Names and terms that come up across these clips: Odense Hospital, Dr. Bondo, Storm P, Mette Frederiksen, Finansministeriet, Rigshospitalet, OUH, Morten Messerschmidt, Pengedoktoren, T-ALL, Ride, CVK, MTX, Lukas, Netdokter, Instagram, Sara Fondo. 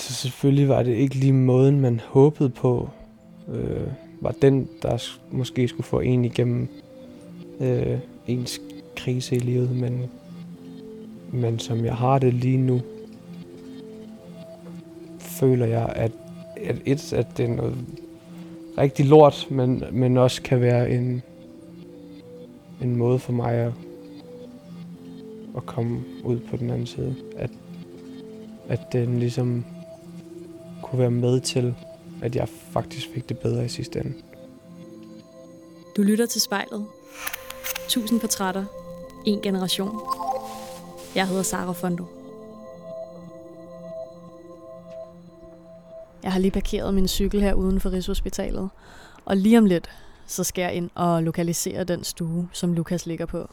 Altså selvfølgelig var det ikke lige måden, man håbede på, var den, der måske skulle få en igennem ens krise i livet, men som jeg har det lige nu, føler jeg, at det er noget rigtig lort, men også kan være en måde for mig at komme ud på den anden side. At den ligesom kunne være med til, at jeg faktisk fik det bedre i sidste ende. Du lytter til Spejlet. 1000 portrætter. En generation. Jeg hedder Sara Fondo. Jeg har lige parkeret min cykel her uden for Rigshospitalet, og lige om lidt, så skal jeg ind og lokalisere den stue, som Lukas ligger på.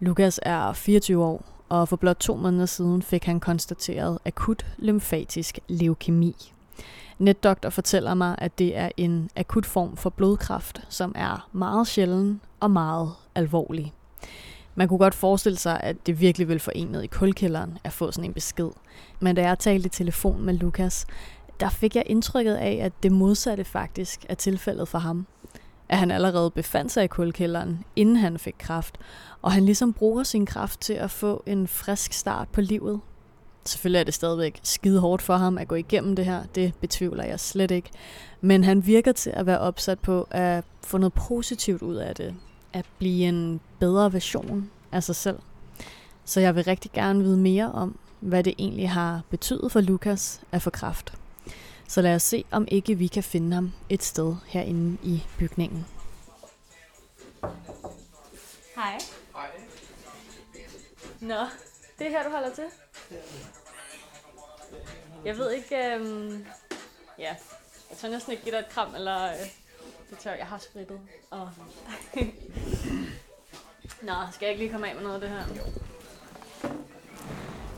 Lukas er 24 år, og for blot 2 måneder siden fik han konstateret akut lymfatisk leukemi. Netdokter fortæller mig, at det er en akut form for blodkræft, som er meget sjælden og meget alvorlig. Man kunne godt forestille sig, at det virkelig ville få en ned i kulkælderen at få sådan en besked. Men da jeg talte i telefon med Lukas, der fik jeg indtrykket af, at det modsatte faktisk er tilfældet for ham. At han allerede befandt sig i kulkælderen, inden han fik kræft, og han ligesom bruger sin kræft til at få en frisk start på livet. Selvfølgelig er det stadigvæk skide hårdt for ham at gå igennem det her, det betvivler jeg slet ikke. Men han virker til at være opsat på at få noget positivt ud af det, at blive en bedre version af sig selv. Så jeg vil rigtig gerne vide mere om, hvad det egentlig har betydet for Lukas at få kræft. Så lad os se, om ikke vi kan finde ham et sted herinde i bygningen. Hej. Hej. Nå, det er her, du holder til? Jeg ved ikke, ja, jeg tør næsten ikke give dig et kram, eller det tør jeg har sprittet. Og nå, skal jeg ikke lige komme af med noget af det her?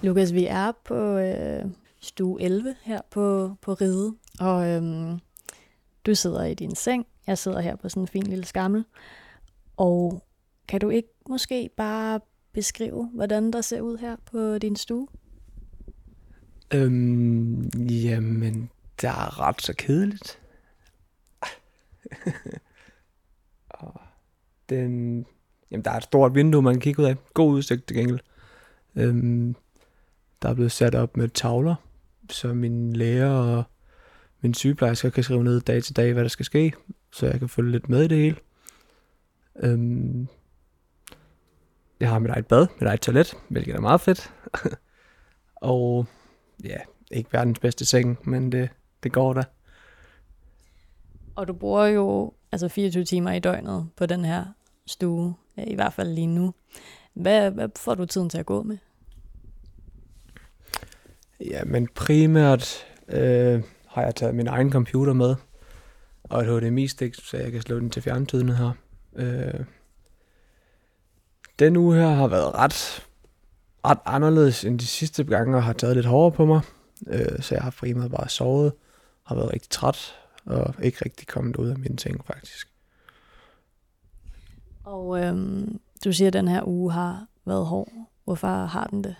Lukas, vi er på stue 11 her på Ride, og du sidder i din seng, jeg sidder her på sådan en fin lille skammel, og kan du ikke måske bare beskrive, hvordan der ser ud her på din stue? Jamen, det er ret så kedeligt. Og jamen, der er et stort vindue, man kan kigge ud af. God udsigt til gengæld. Der er blevet sat op med tavler, så min læger og min sygeplejersker kan skrive ned dag til dag, hvad der skal ske, så jeg kan følge lidt med i det hele. Jeg har mit eget bad, mit eget toilet, hvilket er meget fedt. Og ja, ikke verdens bedste seng, men det går da. Og du bruger jo altså 24 timer i døgnet på den her stue, i hvert fald lige nu. Hvad får du tiden til at gå med? Ja, men primært har jeg taget min egen computer med, og et HDMI-stik, så jeg kan slå den til fjernsynet her. Den uge her har været ret anderledes end de sidste gange, og har taget lidt hårdere på mig. Så jeg har primært bare sovet, har været rigtig træt, og ikke rigtig kommet ud af mine ting, faktisk. Og du siger, at den her uge har været hård. Hvorfor har den det?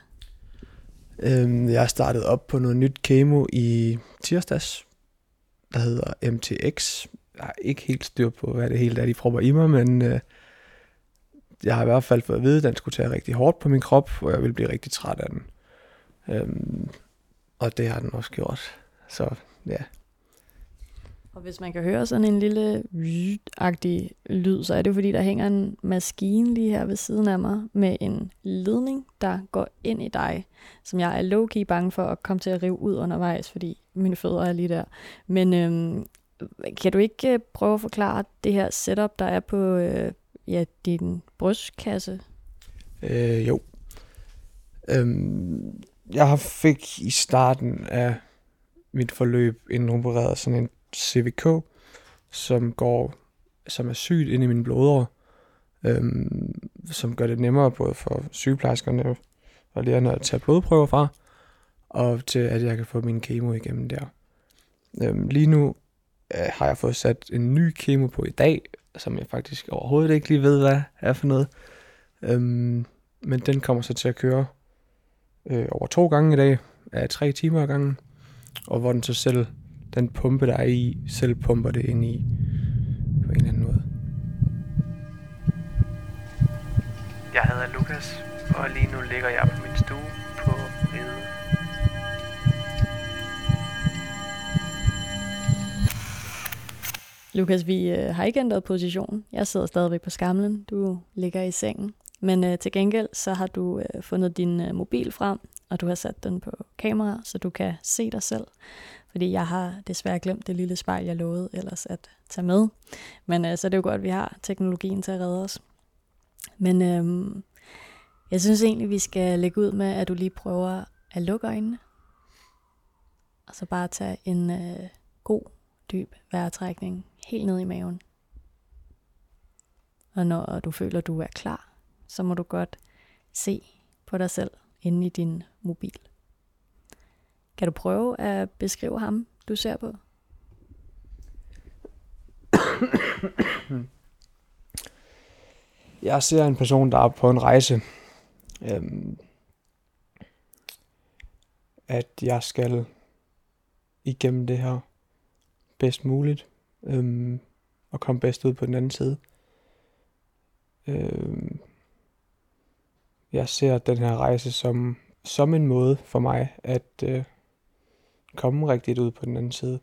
Jeg startede op på noget nyt kemo i tirsdags, der hedder MTX. Jeg har ikke helt styr på, hvad det helt er, de propper i mig, men jeg har i hvert fald fået at vide, at den skulle tage rigtig hårdt på min krop, og jeg ville blive rigtig træt af den. Og det har den også gjort. Så ja. Og hvis man kan høre sådan en lille agtig lyd, så er det jo fordi, der hænger en maskine lige her ved siden af mig med en ledning, der går ind i dig, som jeg er low-key bange for at komme til at rive ud undervejs, fordi mine fødder er lige der. Men kan du ikke prøve at forklare det her setup, der er på din brystkasse? Jo. Jeg fik i starten af mit forløb indopereret sådan en CVK, som er sygt inde i mine blodårer, som gør det nemmere både for sygeplejerskerne og lægerne at tage blodprøver fra, og til at jeg kan få min kemo igennem der. Lige nu har jeg fået sat en ny kemo på i dag, som jeg faktisk overhovedet ikke lige ved, hvad er for noget. Men den kommer så til at køre over 2 gange i dag, af 3 timer ad gangen. og hvor den så selv, den pumpe, der er i, selv pumper det ind i på en eller anden måde. Jeg hedder Lukas, og lige nu ligger jeg på min stue på Ride. Lukas, vi har ikke ændret position. Jeg sidder stadigvæk på skamlen. Du ligger i sengen. Men til gengæld, så har du fundet din mobil frem, og du har sat den på kamera, så du kan se dig selv. Fordi jeg har desværre glemt det lille spejl, jeg lovede ellers at tage med. Men så er det jo godt, at vi har teknologien til at redde os. Men jeg synes egentlig, vi skal lægge ud med, at du lige prøver at lukke øjnene. Og så bare tage en god, dyb vejrtrækning helt ned i maven. Og når du føler, du er klar, så må du godt se på dig selv inde i din mobil. Kan du prøve at beskrive ham, du ser på? Jeg ser en person, der er på en rejse. At jeg skal igennem det her bedst muligt. Og komme bedst ud på den anden side. Jeg ser den her rejse som en måde for mig at komme rigtigt ud på den anden side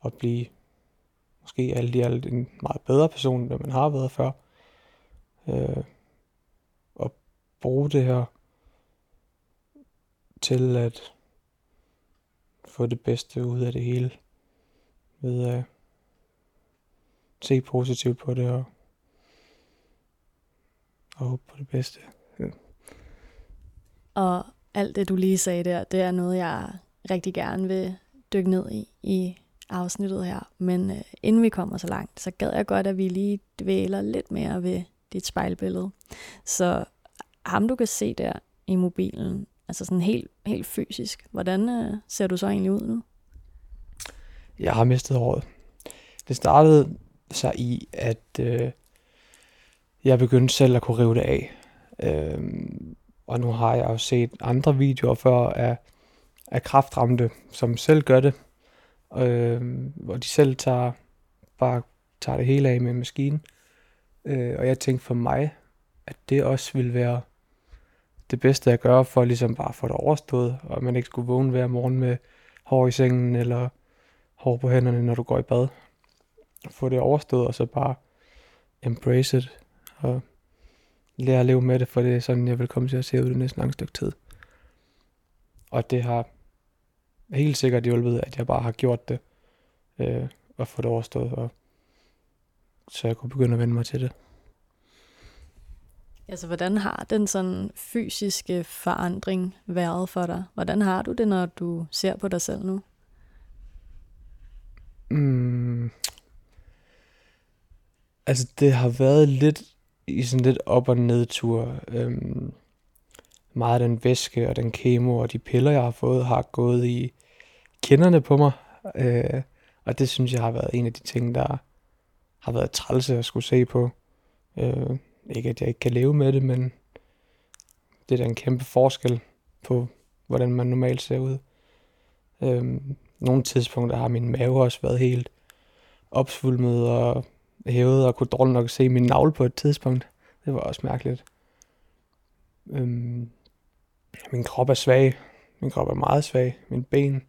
og blive måske alt i alt en meget bedre person, end man har været før. Og bruge det her til at få det bedste ud af det hele ved at se positivt på det og håbe på det bedste. Og alt det, du lige sagde der, det er noget, jeg rigtig gerne vil dykke ned i afsnittet her. Men inden vi kommer så langt, så gad jeg godt, at vi lige dvæler lidt mere ved dit spejlbillede. Så ham, du kan se der i mobilen, altså sådan helt fysisk, hvordan ser du så egentlig ud nu? Jeg har mistet håret. Det startede sig i, at jeg begyndte selv at kunne rive det af. Og nu har jeg jo set andre videoer før af kræftramte, som selv gør det. Hvor de selv tager det hele af med en maskine. Og jeg tænkte for mig, at det også ville være det bedste at gøre, for ligesom bare få det overstået. Og man ikke skulle vågne hver morgen med hår i sengen, eller hår på hænderne, når du går i bad. Få det overstået, og så bare embrace it. Og lære at leve med det, for det er sådan, jeg vil komme til at se ud det næste langt stykke tid. Og det har helt sikkert hjulpet, at jeg bare har gjort det, og fået det overstået, så jeg kunne begynde at vende mig til det. Altså, hvordan har den sådan fysiske forandring været for dig? Hvordan har du det, når du ser på dig selv nu? Altså, det har været lidt op- og nedtur. Meget af den væske og den kemo og de piller, jeg har fået, har gået i kinderne på mig. Og det synes jeg har været en af de ting, der har været trælse at skulle se på. Ikke at jeg ikke kan leve med det, men det er da en kæmpe forskel på, hvordan man normalt ser ud. Nogle tidspunkter har min mave også været helt opsvulmet og hævet og kunne dårligt nok se min navle på et tidspunkt. Det var også mærkeligt. Min krop er svag. Min krop er meget svag. Min ben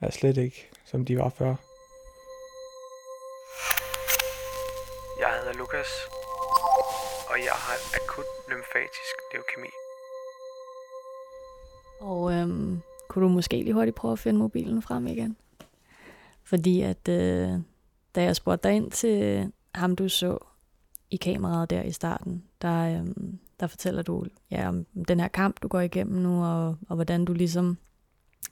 er slet ikke, som de var før. Jeg hedder Lukas, og jeg har akut lymfatisk leukemi. Og kunne du måske lige hurtigt prøve at finde mobilen frem igen? Fordi at da jeg spurgte dig ind til ham, du så i kameraet der i starten, der fortæller du om den her kamp, du går igennem nu, og hvordan du ligesom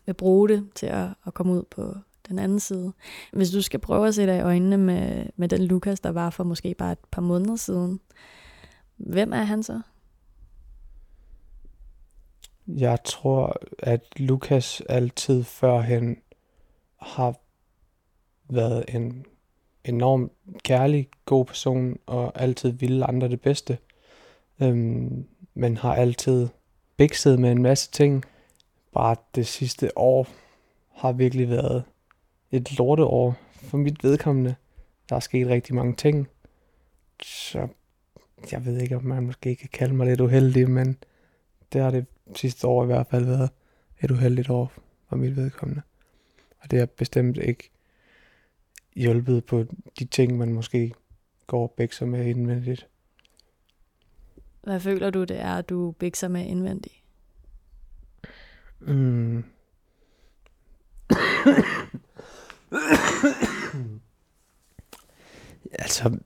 vil bruge det til at komme ud på den anden side. Hvis du skal prøve at se dig i øjnene med den Lukas, der var for måske bare et par måneder siden, hvem er han så? Jeg tror, at Lukas altid førhen har været en enormt kærlig, god person og altid ville andre det bedste. Men har altid bikset med en masse ting. bare det sidste år har virkelig været et lorteår for mit vedkommende. Der er sket rigtig mange ting, så jeg ved ikke, om man måske kan kalde mig lidt uheldig, men det har det sidste år i hvert fald været et uheldigt år for mit vedkommende. Og det har bestemt ikke hjulpet på de ting, man måske går og bækser med indvendigt. Hvad føler du, det er, du bækser med indvendigt? Altså,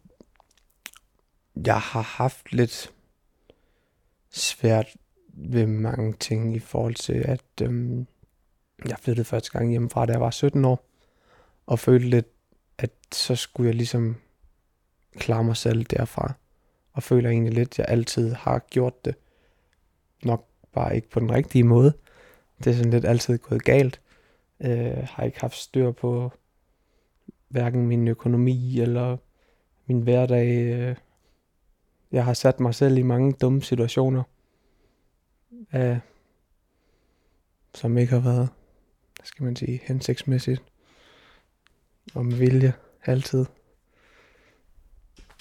jeg har haft lidt svært ved mange ting i forhold til, at jeg flyttede første gang hjemmefra, da jeg var 17 år, og følte lidt, at så skulle jeg ligesom klare mig selv derfra, og føler egentlig lidt, at jeg altid har gjort det, nok bare ikke på den rigtige måde. Det er sådan lidt altid gået galt. Har ikke haft styr på hverken min økonomi eller min hverdag. Jeg har sat mig selv i mange dumme situationer, som ikke har været, skal man sige, hensigtsmæssigt og med vilje altid.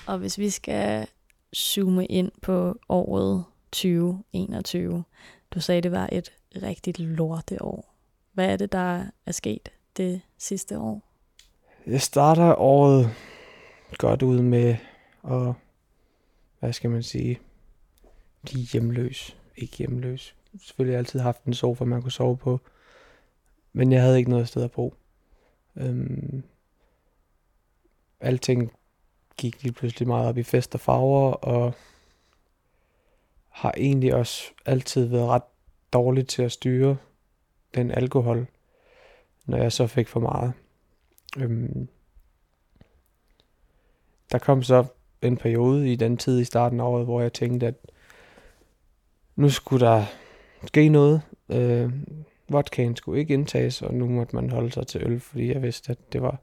Og hvis vi skal zoome ind på året 2021, du sagde, det var et rigtigt lorteår. Hvad er det, der er sket det sidste år? Jeg starter året godt ud med at, hvad skal man sige, blive hjemløs. Ikke hjemløs. Selvfølgelig altid haft en sofa, man kunne sove på. Men jeg havde ikke noget sted at bo. Alting gik lige pludselig meget op i fest og farver, og har egentlig også altid været ret dårligt til at styre den alkohol, når jeg så fik for meget. Der kom så en periode i den tid i starten af året, hvor jeg tænkte, at nu skulle der ske noget. Vodkaen skulle ikke indtages, og nu måtte man holde sig til øl, fordi jeg vidste, at det var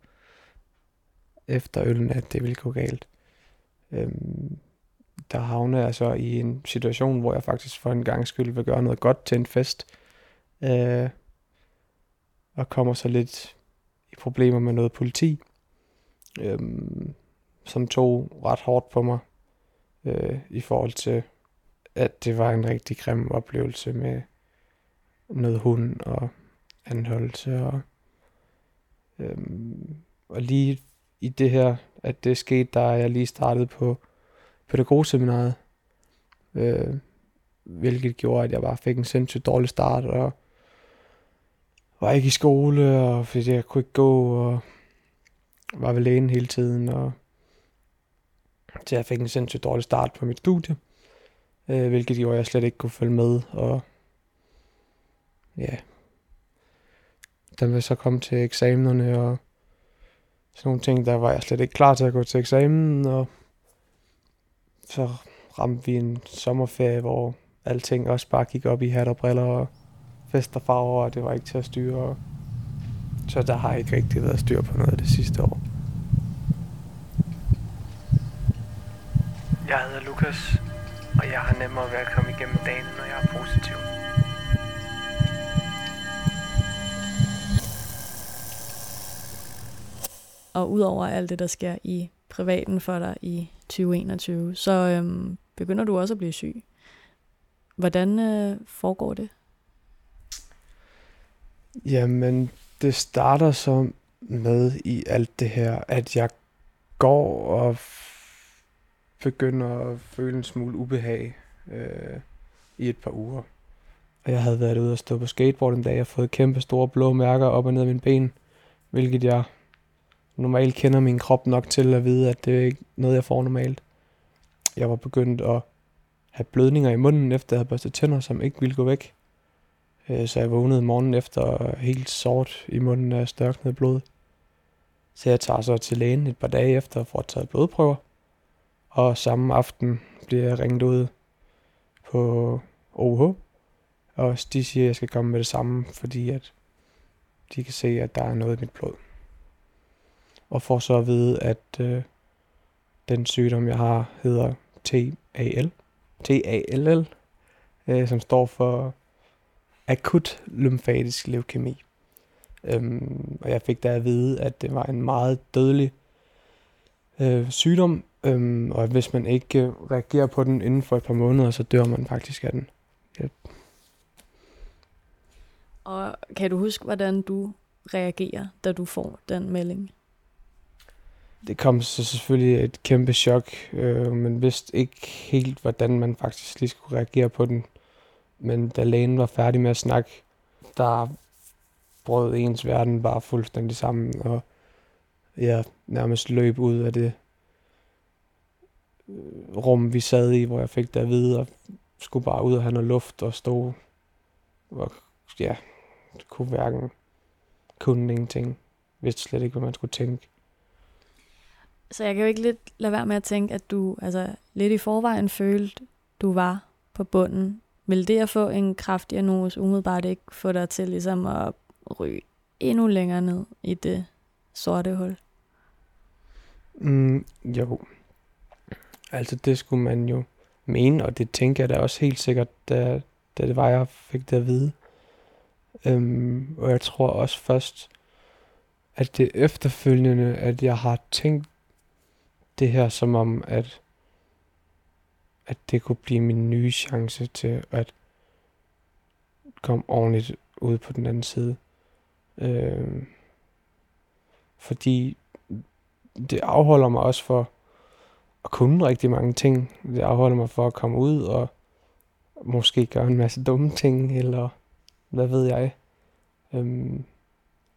efter øllen, at det ville gå galt. Der havner jeg så i en situation, hvor jeg faktisk for en gang skyld vil gøre noget godt til en fest. Og kommer så lidt i problemer med noget politi, som tog ret hårdt på mig, i forhold til, at det var en rigtig grim oplevelse med noget hund og anholdelse. Og lige i det her, at det skete, der jeg lige startede på pædagogseminaret, hvilket gjorde, at jeg bare fik en sindssygt dårlig start, og var ikke i skole, og fordi jeg kunne ikke gå, og var ved lægen hele tiden, og så jeg fik en sindssygt dårlig start på mit studie, hvilket gjorde, at jeg slet ikke kunne følge med, og ja, da jeg så kom til eksamenerne, og sådan nogle ting, der var jeg slet ikke klar til at gå til eksamen, og så ramte vi en sommerferie, hvor alting også bare gik op i hat og briller og fest og farver, og det var ikke til at styre. Så der har ikke rigtig været styr på noget det sidste år. Jeg hedder Lukas, og jeg har nemmere ved at komme igennem dagen, når jeg er positiv. Og udover alt det, der sker i privaten for dig i 2021, så begynder du også at blive syg. Hvordan foregår det? Jamen, det starter så med i alt det her, at jeg går og begynder at føle en smule ubehag i et par uger. Og jeg havde været ude og stå på skateboard en dag, og fået kæmpe store blå mærker op og ned af mine ben, hvilket jeg normalt kender min krop nok til at vide, at det er ikke noget, jeg får normalt. Jeg var begyndt at have blødninger i munden, efter jeg havde børstet tænder, som ikke ville gå væk. Så jeg vågnede morgenen efter helt sort i munden af størknet blod. Så jeg tager så til lægen et par dage efter og får taget blodprøver. Og samme aften bliver jeg ringet ud på OUH. Og de siger, at jeg skal komme med det samme, fordi at de kan se, at der er noget i mit blod. Og får så at vide, at den sygdom, jeg har, hedder T-ALL, som står for akut lymfatisk leukemi. Og jeg fik da at vide, at det var en meget dødelig sygdom, og hvis man ikke reagerer på den inden for et par måneder, så dør man faktisk af den. Yep. Og kan du huske, hvordan du reagerer, da du får den melding? Det kom så selvfølgelig et kæmpe chok. Man vidste ikke helt, hvordan man faktisk lige skulle reagere på den. Men da lægen var færdig med at snakke, der brød ens verden bare fuldstændig sammen, og jeg nærmest løb ud af det rum, vi sad i, hvor jeg fik det at vide, og skulle bare ud og have noget luft og stå. Og ja, det kunne hverken, kunne ingenting. Vidste slet ikke, hvad man skulle tænke. Så jeg kan jo ikke lidt lade være med at tænke, at du altså lidt i forvejen følte, du var på bunden. Vil det at få en kræftdiagnose umiddelbart ikke få dig til ligesom at ryge endnu længere ned i det sorte hul? Jo. Altså det skulle man jo mene, og det tænker jeg da også helt sikkert, da det var, jeg fik det at vide. Og jeg tror også først, at det efterfølgende, at jeg har tænkt det her som om, at det kunne blive min nye chance til at komme ordentligt ud på den anden side. Fordi det afholder mig også for at kunne rigtig mange ting. Det afholder mig for at komme ud og måske gøre en masse dumme ting, eller hvad ved jeg.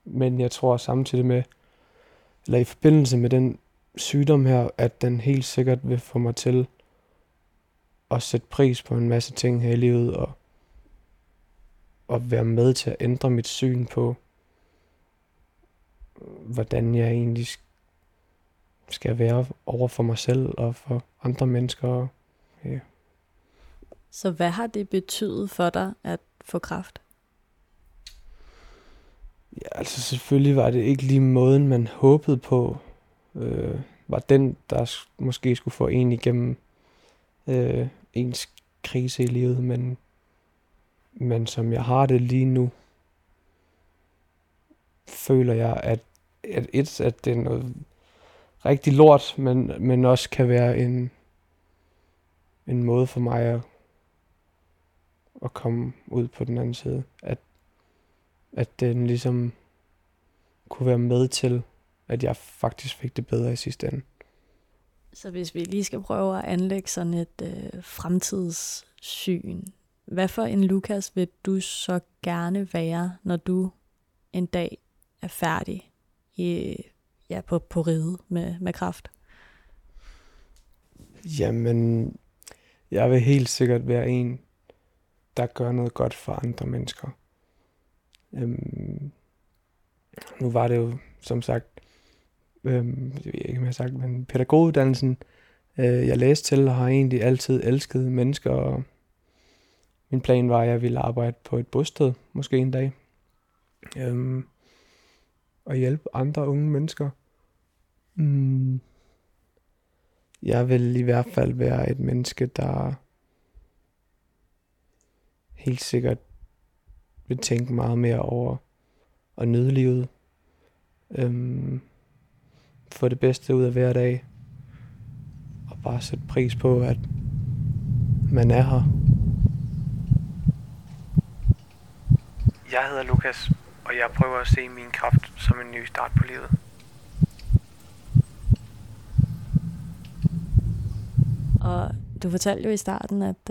Men jeg tror samtidig med, eller i forbindelse med den sygdom her, at den helt sikkert vil få mig til at sætte pris på en masse ting her i livet, og være med til at ændre mit syn på, hvordan jeg egentlig skal være over for mig selv og for andre mennesker. Ja. Så hvad har det betydet for dig at få kræft? Ja, altså selvfølgelig var det ikke lige måden, man håbede på, var den, der måske skulle få en igennem ens krise i livet, men som jeg har det lige nu, føler jeg, at det er noget rigtig lort, men også kan være en måde for mig at komme ud på den anden side. At den ligesom kunne være med til, at jeg faktisk fik det bedre i sidste ende. Så hvis vi lige skal prøve at anlægge sådan et fremtidssyn, hvad for en Lukas vil du så gerne være, når du en dag er færdig på ride med kræft? Jamen, jeg vil helt sikkert være en, der gør noget godt for andre mennesker. Nu var det jo, som sagt, jeg ved ikke, om jeg har sagt, men pædagoguddannelsen, jeg læste til, og har egentlig altid elsket mennesker, og min plan var, at jeg ville arbejde på et bosted, måske en dag, og hjælpe andre unge mennesker. Jeg vil i hvert fald være et menneske, der helt sikkert vil tænke meget mere over at nyde livet, få det bedste ud af hver dag, og bare sætte pris på, at man er her. Jeg hedder Lukas, og jeg prøver at se min kræft som en ny start på livet. Og du fortalte jo i starten, at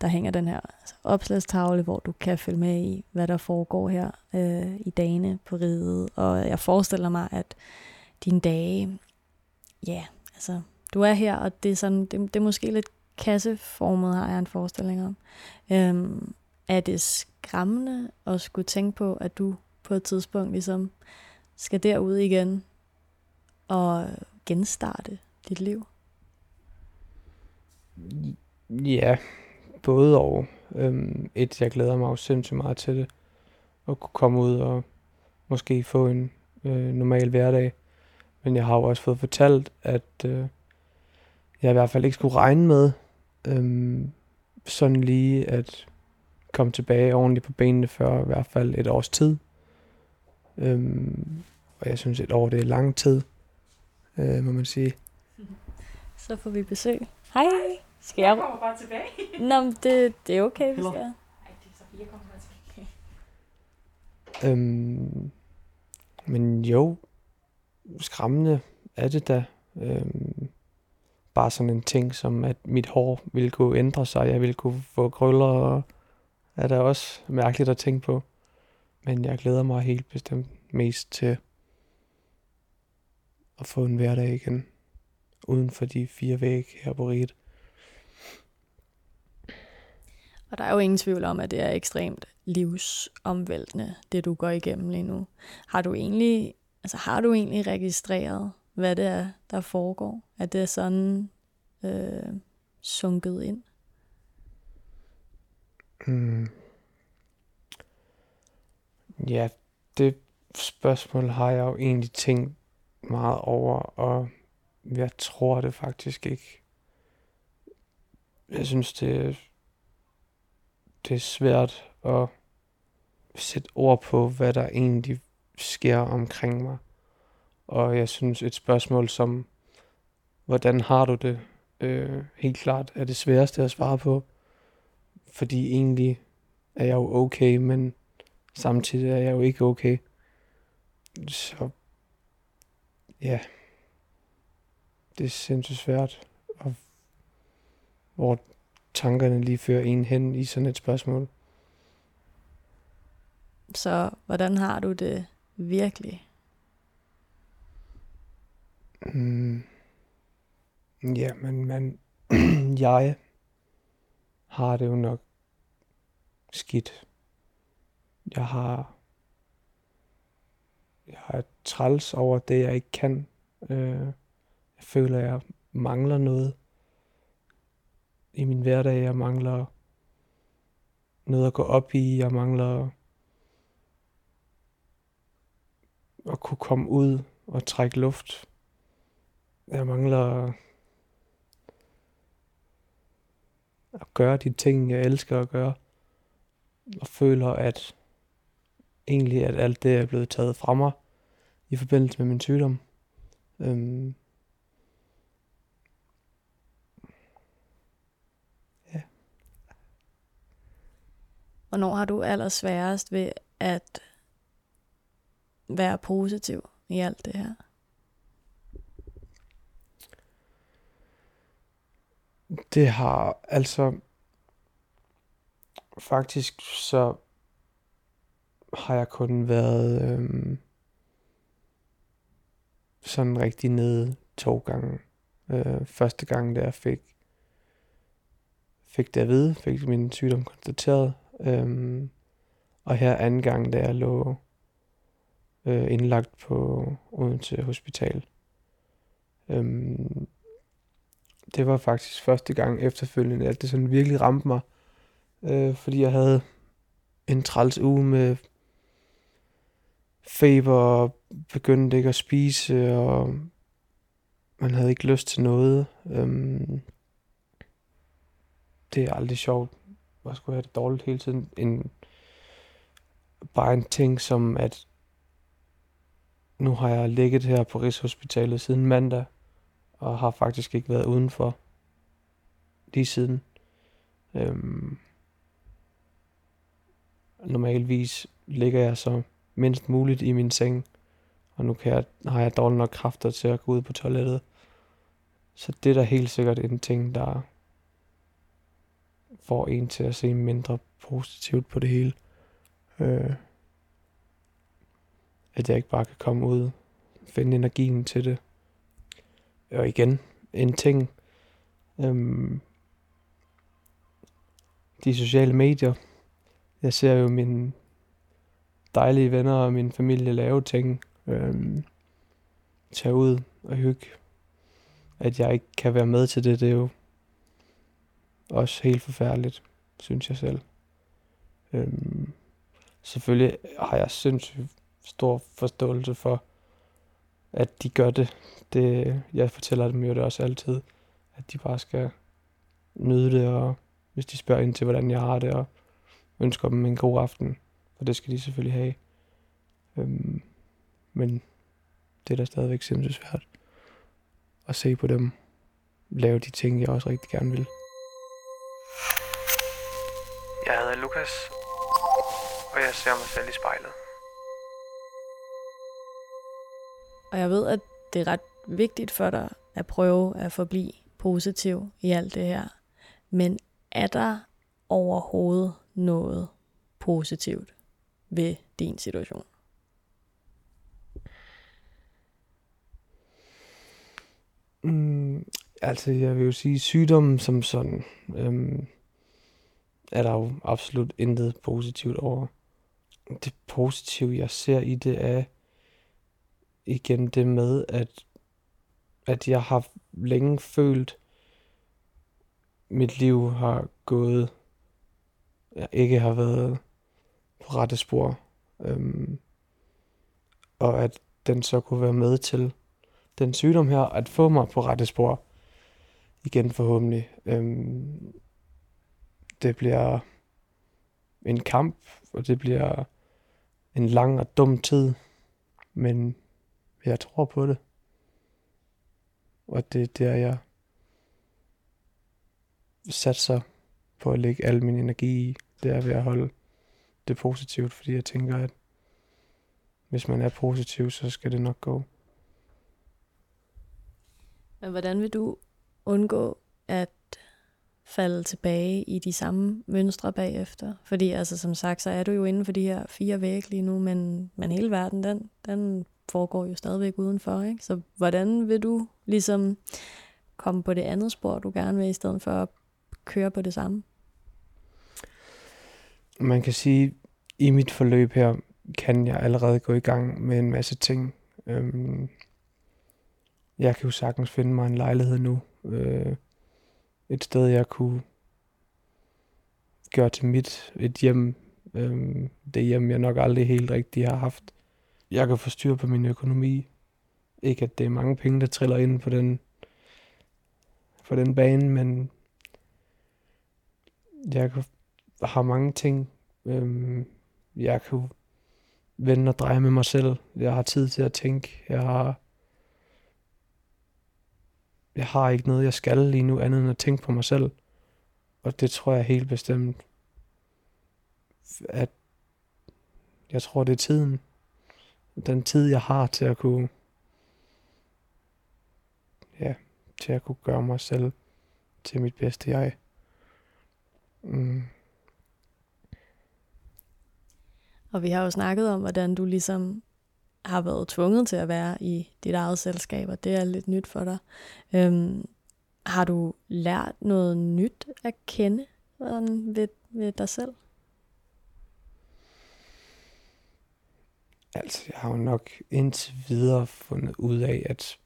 der hænger den her opslagstavle, hvor du kan følge med i, hvad der foregår her i dagene på riget. Og jeg forestiller mig, at dine dage, du er her, og det er sådan, det er måske lidt kasseformet, har jeg en forestilling om. Er det skræmmende at skulle tænke på, at du på et tidspunkt ligesom skal derud igen og genstarte dit liv? Ja, både og. Jeg glæder mig jo sindssygt meget til det, at kunne komme ud og måske få en normal hverdag. Men jeg har jo også fået fortalt, at jeg i hvert fald ikke skulle regne med sådan lige at komme tilbage ordentligt på benene før i hvert fald et års tid. Og jeg synes, et år det er lang tid, må man sige. Så får vi besøg. Hej! Skal jeg kommer bare tilbage. Nå, men det er okay, hvis jeg... Ej, det er så jeg kommer bare tilbage. Okay. Men jo, skræmmende er det da. Bare sådan en ting, som at mit hår ville kunne ændre sig, jeg ville kunne få krøller, og er da også mærkeligt at tænke på. Men jeg glæder mig helt bestemt mest til at få en hverdag igen, uden for de 4 vægge her på Riget. Og der er jo ingen tvivl om, at det er ekstremt livsomvæltende, det du går igennem lige nu. Har du egentlig registreret, hvad det er, der foregår? Er det sådan sunket ind? Ja, det spørgsmål har jeg jo egentlig tænkt meget over, og jeg tror det faktisk ikke. Jeg synes, det er svært at sætte ord på, hvad der egentlig sker omkring mig. Og jeg synes, et spørgsmål som, hvordan har du det, helt klart er det sværeste at svare på. Fordi egentlig er jeg jo okay, men samtidig er jeg jo ikke okay. Så ja, det er sindssygt svært. Og hvor tankerne lige fører en hen i sådan et spørgsmål. Så hvordan har du det virkelig? Ja, men jeg har det jo nok skidt. Jeg har træls over det, jeg ikke kan. Jeg føler, jeg mangler noget i min hverdag. Jeg mangler noget at gå op i. Jeg mangler at kunne komme ud og trække luft. Jeg mangler at gøre de ting, jeg elsker at gøre. Og føler, at egentlig at alt det er blevet taget fra mig i forbindelse med min sygdom. Ja. Hvornår har du allersværest ved at være positiv i alt det her? Det har altså faktisk så har jeg kun været sådan rigtig nede 2 gange. Første gang, da jeg fik det at vide, fik min sygdom konstateret. Og her anden gang, da jeg lå indlagt på Odense Hospital. Det var faktisk første gang efterfølgende, at det sådan virkelig ramte mig. Fordi jeg havde en træls uge med feber, og begyndte ikke at spise, og man havde ikke lyst til noget. Det er aldrig sjovt. Jeg skulle have det dårligt hele tiden. Bare en ting som, at nu har jeg ligget her på Rigshospitalet siden mandag, og har faktisk ikke været udenfor lige siden. Normalvis ligger jeg så mindst muligt i min seng, og nu har jeg dårligt nok kræfter til at gå ud på toilettet. Så det er da helt sikkert en ting, der får en til at se mindre positivt på det hele. At jeg ikke bare kan komme ud, finde energien til det. Og igen, en ting. De sociale medier. Jeg ser jo mine dejlige venner og min familie lave ting. Tage ud og hygge. At jeg ikke kan være med til det, det er jo også helt forfærdeligt, synes jeg selv. Selvfølgelig har jeg sindssygt stor forståelse for, at de gør det. Jeg fortæller dem jo det også altid, at de bare skal nyde det, og hvis de spørger ind til, hvordan jeg har det, og ønsker dem en god aften, og det skal de selvfølgelig have. Men det er da stadigvæk sindssygt svært at se på dem, lave de ting, jeg også rigtig gerne vil. Jeg hedder Lukas, og jeg ser mig selv i spejlet. Og jeg ved, at det er ret vigtigt for dig at prøve at forblive positiv i alt det her. Men er der overhovedet noget positivt ved din situation? Altså, jeg vil jo sige, sygdommen som sådan er der jo absolut intet positivt over. Det positive, jeg ser i det, er igen det med, at jeg har længe følt, mit liv har gået, jeg ikke har været på rette spor. Og at den så kunne være med til, den sygdom her, at få mig på rette spor igen forhåbentlig. Det bliver en kamp, og det bliver en lang og dum tid, men jeg tror på det. Og det er der, jeg satser på at lægge al min energi i. Det er ved at holde det positivt, fordi jeg tænker, at hvis man er positiv, så skal det nok gå. Men hvordan vil du undgå at falde tilbage i de samme mønstre bagefter? Fordi altså, som sagt, så er du jo inden for de her 4 vægge lige nu, men hele verden, den foregår jo stadigvæk udenfor, ikke? Så hvordan vil du ligesom komme på det andet spor, du gerne vil, i stedet for at køre på det samme? Man kan sige, at i mit forløb her kan jeg allerede gå i gang med en masse ting. Jeg kan jo sagtens finde mig en lejlighed nu. Et sted, jeg kunne gøre til mit. Et hjem. Det hjem, jeg nok aldrig helt rigtig har haft. Jeg kan få styr på min økonomi. Ikke at det er mange penge, der triller ind på den bane, men jeg har mange ting. Jeg kan vende og dreje med mig selv. Jeg har tid til at tænke. Jeg har ikke noget, jeg skal lige nu, andet end at tænke på mig selv. Og det tror jeg helt bestemt, at jeg tror, det er tiden. Den tid, jeg har til at kunne, til at kunne gøre mig selv til mit bedste jeg. Og vi har jo snakket om, hvordan du ligesom har været tvunget til at være i dit eget selskab, og det er lidt nyt for dig. Har du lært noget nyt at kende ved dig selv? Altså, jeg har jo nok indtil videre fundet ud af, at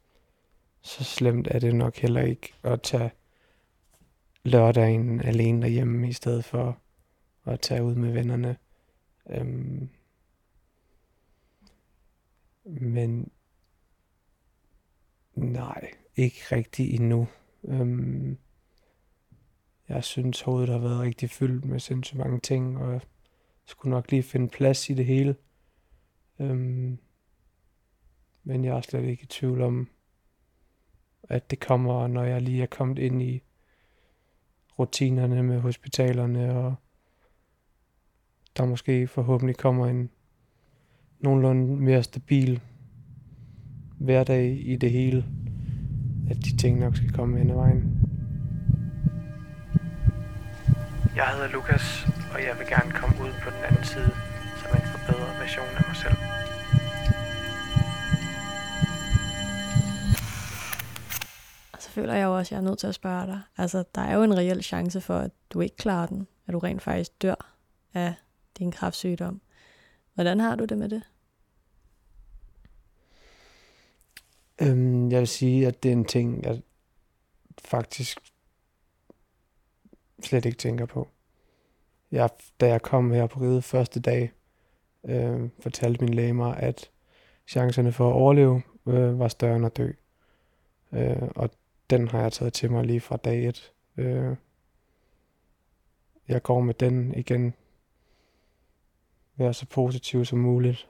så slemt er det nok heller ikke at tage lørdagen alene derhjemme, i stedet for at tage ud med vennerne. Men nej, ikke rigtig endnu. Jeg synes, hovedet har været rigtig fyldt med sindssygt mange ting, og jeg skulle nok lige finde plads i det hele. Men jeg er slet ikke i tvivl om, at det kommer, når jeg lige er kommet ind i rutinerne med hospitalerne, og der måske forhåbentlig kommer en nogenlunde mere stabil hverdag i det hele, at de ting nok skal komme hen ad vejen. Jeg hedder Lukas, og jeg vil gerne komme ud på den anden side som en forbedret version af mig selv. Og så føler jeg jo også, at jeg er nødt til at spørge dig. Altså, der er jo en reel chance for, at du ikke klarer den, at du rent faktisk dør af din kræftsygdom. Hvordan har du det med det? Jeg vil sige, at det er en ting, jeg faktisk slet ikke tænker på. Da jeg kom her på Ride første dag, fortalte min læge mig, at chancerne for at overleve var større end at dø. Og den har jeg taget til mig lige fra dag 1. Jeg går med den igen være så positiv som muligt.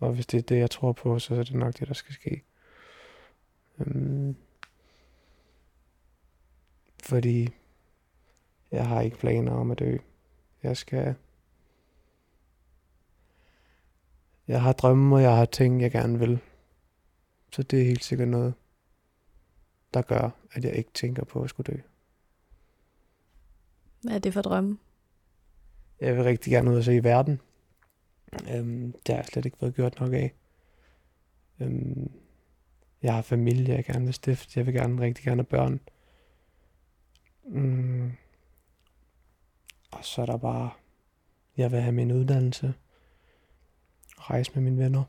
Og hvis det er det, jeg tror på, så er det nok det, der skal ske. Fordi jeg har ikke planer om at dø. Jeg har drømme, og jeg har ting, jeg gerne vil. Så det er helt sikkert noget, der gør, at jeg ikke tænker på at skulle dø. Hvad er det for drømme? Jeg vil rigtig gerne ud og se i verden. Det har jeg slet ikke været gjort nok af. Jeg har familie, jeg gerne vil stifte. Jeg vil gerne rigtig gerne have børn. Og så er der bare, jeg vil have min uddannelse. Rejse med mine venner.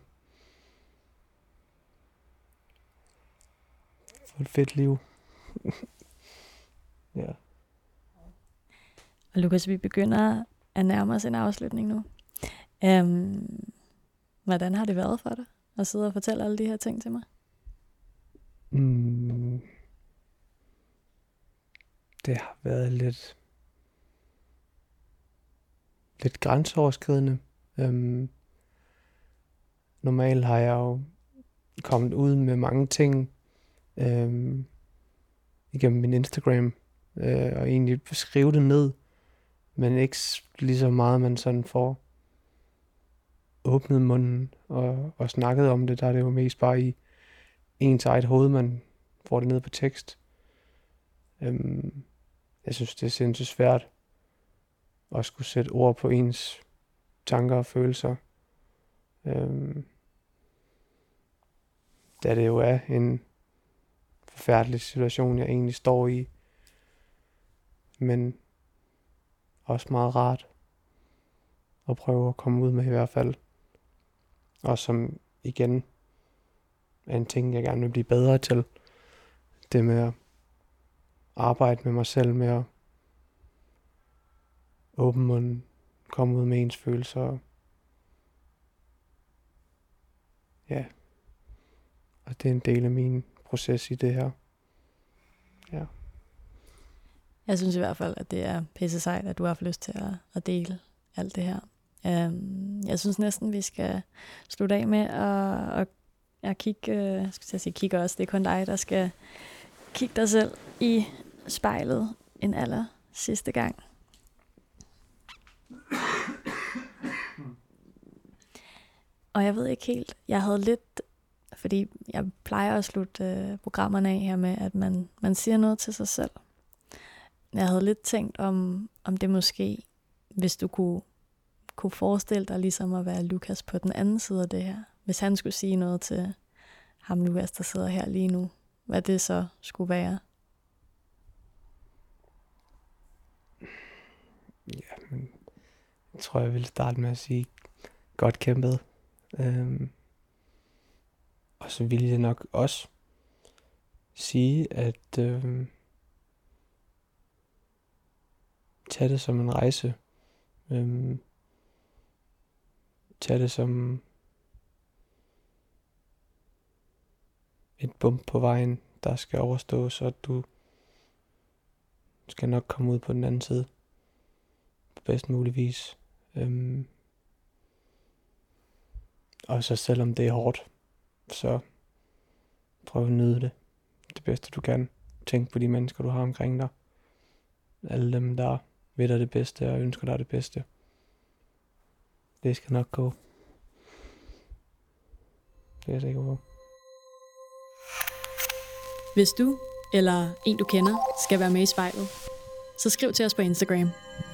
Få et fedt liv. Ja. Og Lukas, vi begynder at nærme os en afslutning nu. Hvordan har det været for dig at sidde og fortælle alle de her ting til mig? Det har været lidt grænseoverskridende. Normalt har jeg jo kommet ud med mange ting igennem min Instagram og egentlig skrive det ned, men ikke lige så meget, man sådan får åbnet munden og snakket om det. Der er det jo mest bare i ens eget hoved, man får det ned på tekst. Jeg synes, det er sindssygt svært at skulle sætte ord på ens tanker og følelser. Da det jo er en forfærdelig situation, jeg egentlig står i, men også meget rart at prøve at komme ud med i hvert fald, og som igen er en ting, jeg gerne vil blive bedre til, det med at arbejde med mig selv, med at åbne munden, komme ud med ens følelser. Ja, og det er en del af min proces i det her. Ja. Jeg synes i hvert fald, at det er pisse sejt, at du har haft lyst til at dele alt det her. Jeg synes næsten, vi skal slutte af med at kigge også. Det er kun dig, der skal kigge dig selv i spejlet en aller sidste gang. Og jeg ved ikke helt, jeg havde lidt, fordi jeg plejer at slutte programmerne af her med, at man siger noget til sig selv. Jeg havde lidt tænkt om det måske, hvis du kunne forestille dig ligesom at være Lukas på den anden side af det her. Hvis han skulle sige noget til ham Lukas, der sidder her lige nu, hvad det så skulle være. Ja, men jeg tror, jeg ville starte med at sige, godt kæmpet. Og så ville jeg nok også sige, at tag det som en rejse, tag det som et bump på vejen, der skal overstås, og du skal nok komme ud på den anden side på bedst mulig vis. Og så selvom det er hårdt, så prøv at nyde det. Det bedste du kan. Tænk på de mennesker, du har omkring dig. Alle dem, der ved dig det bedste og ønsker dig det bedste. Det skal nok gå. Det er jeg sikker på. Hvis du eller en du kender skal være med i spejlet, så skriv til os på Instagram.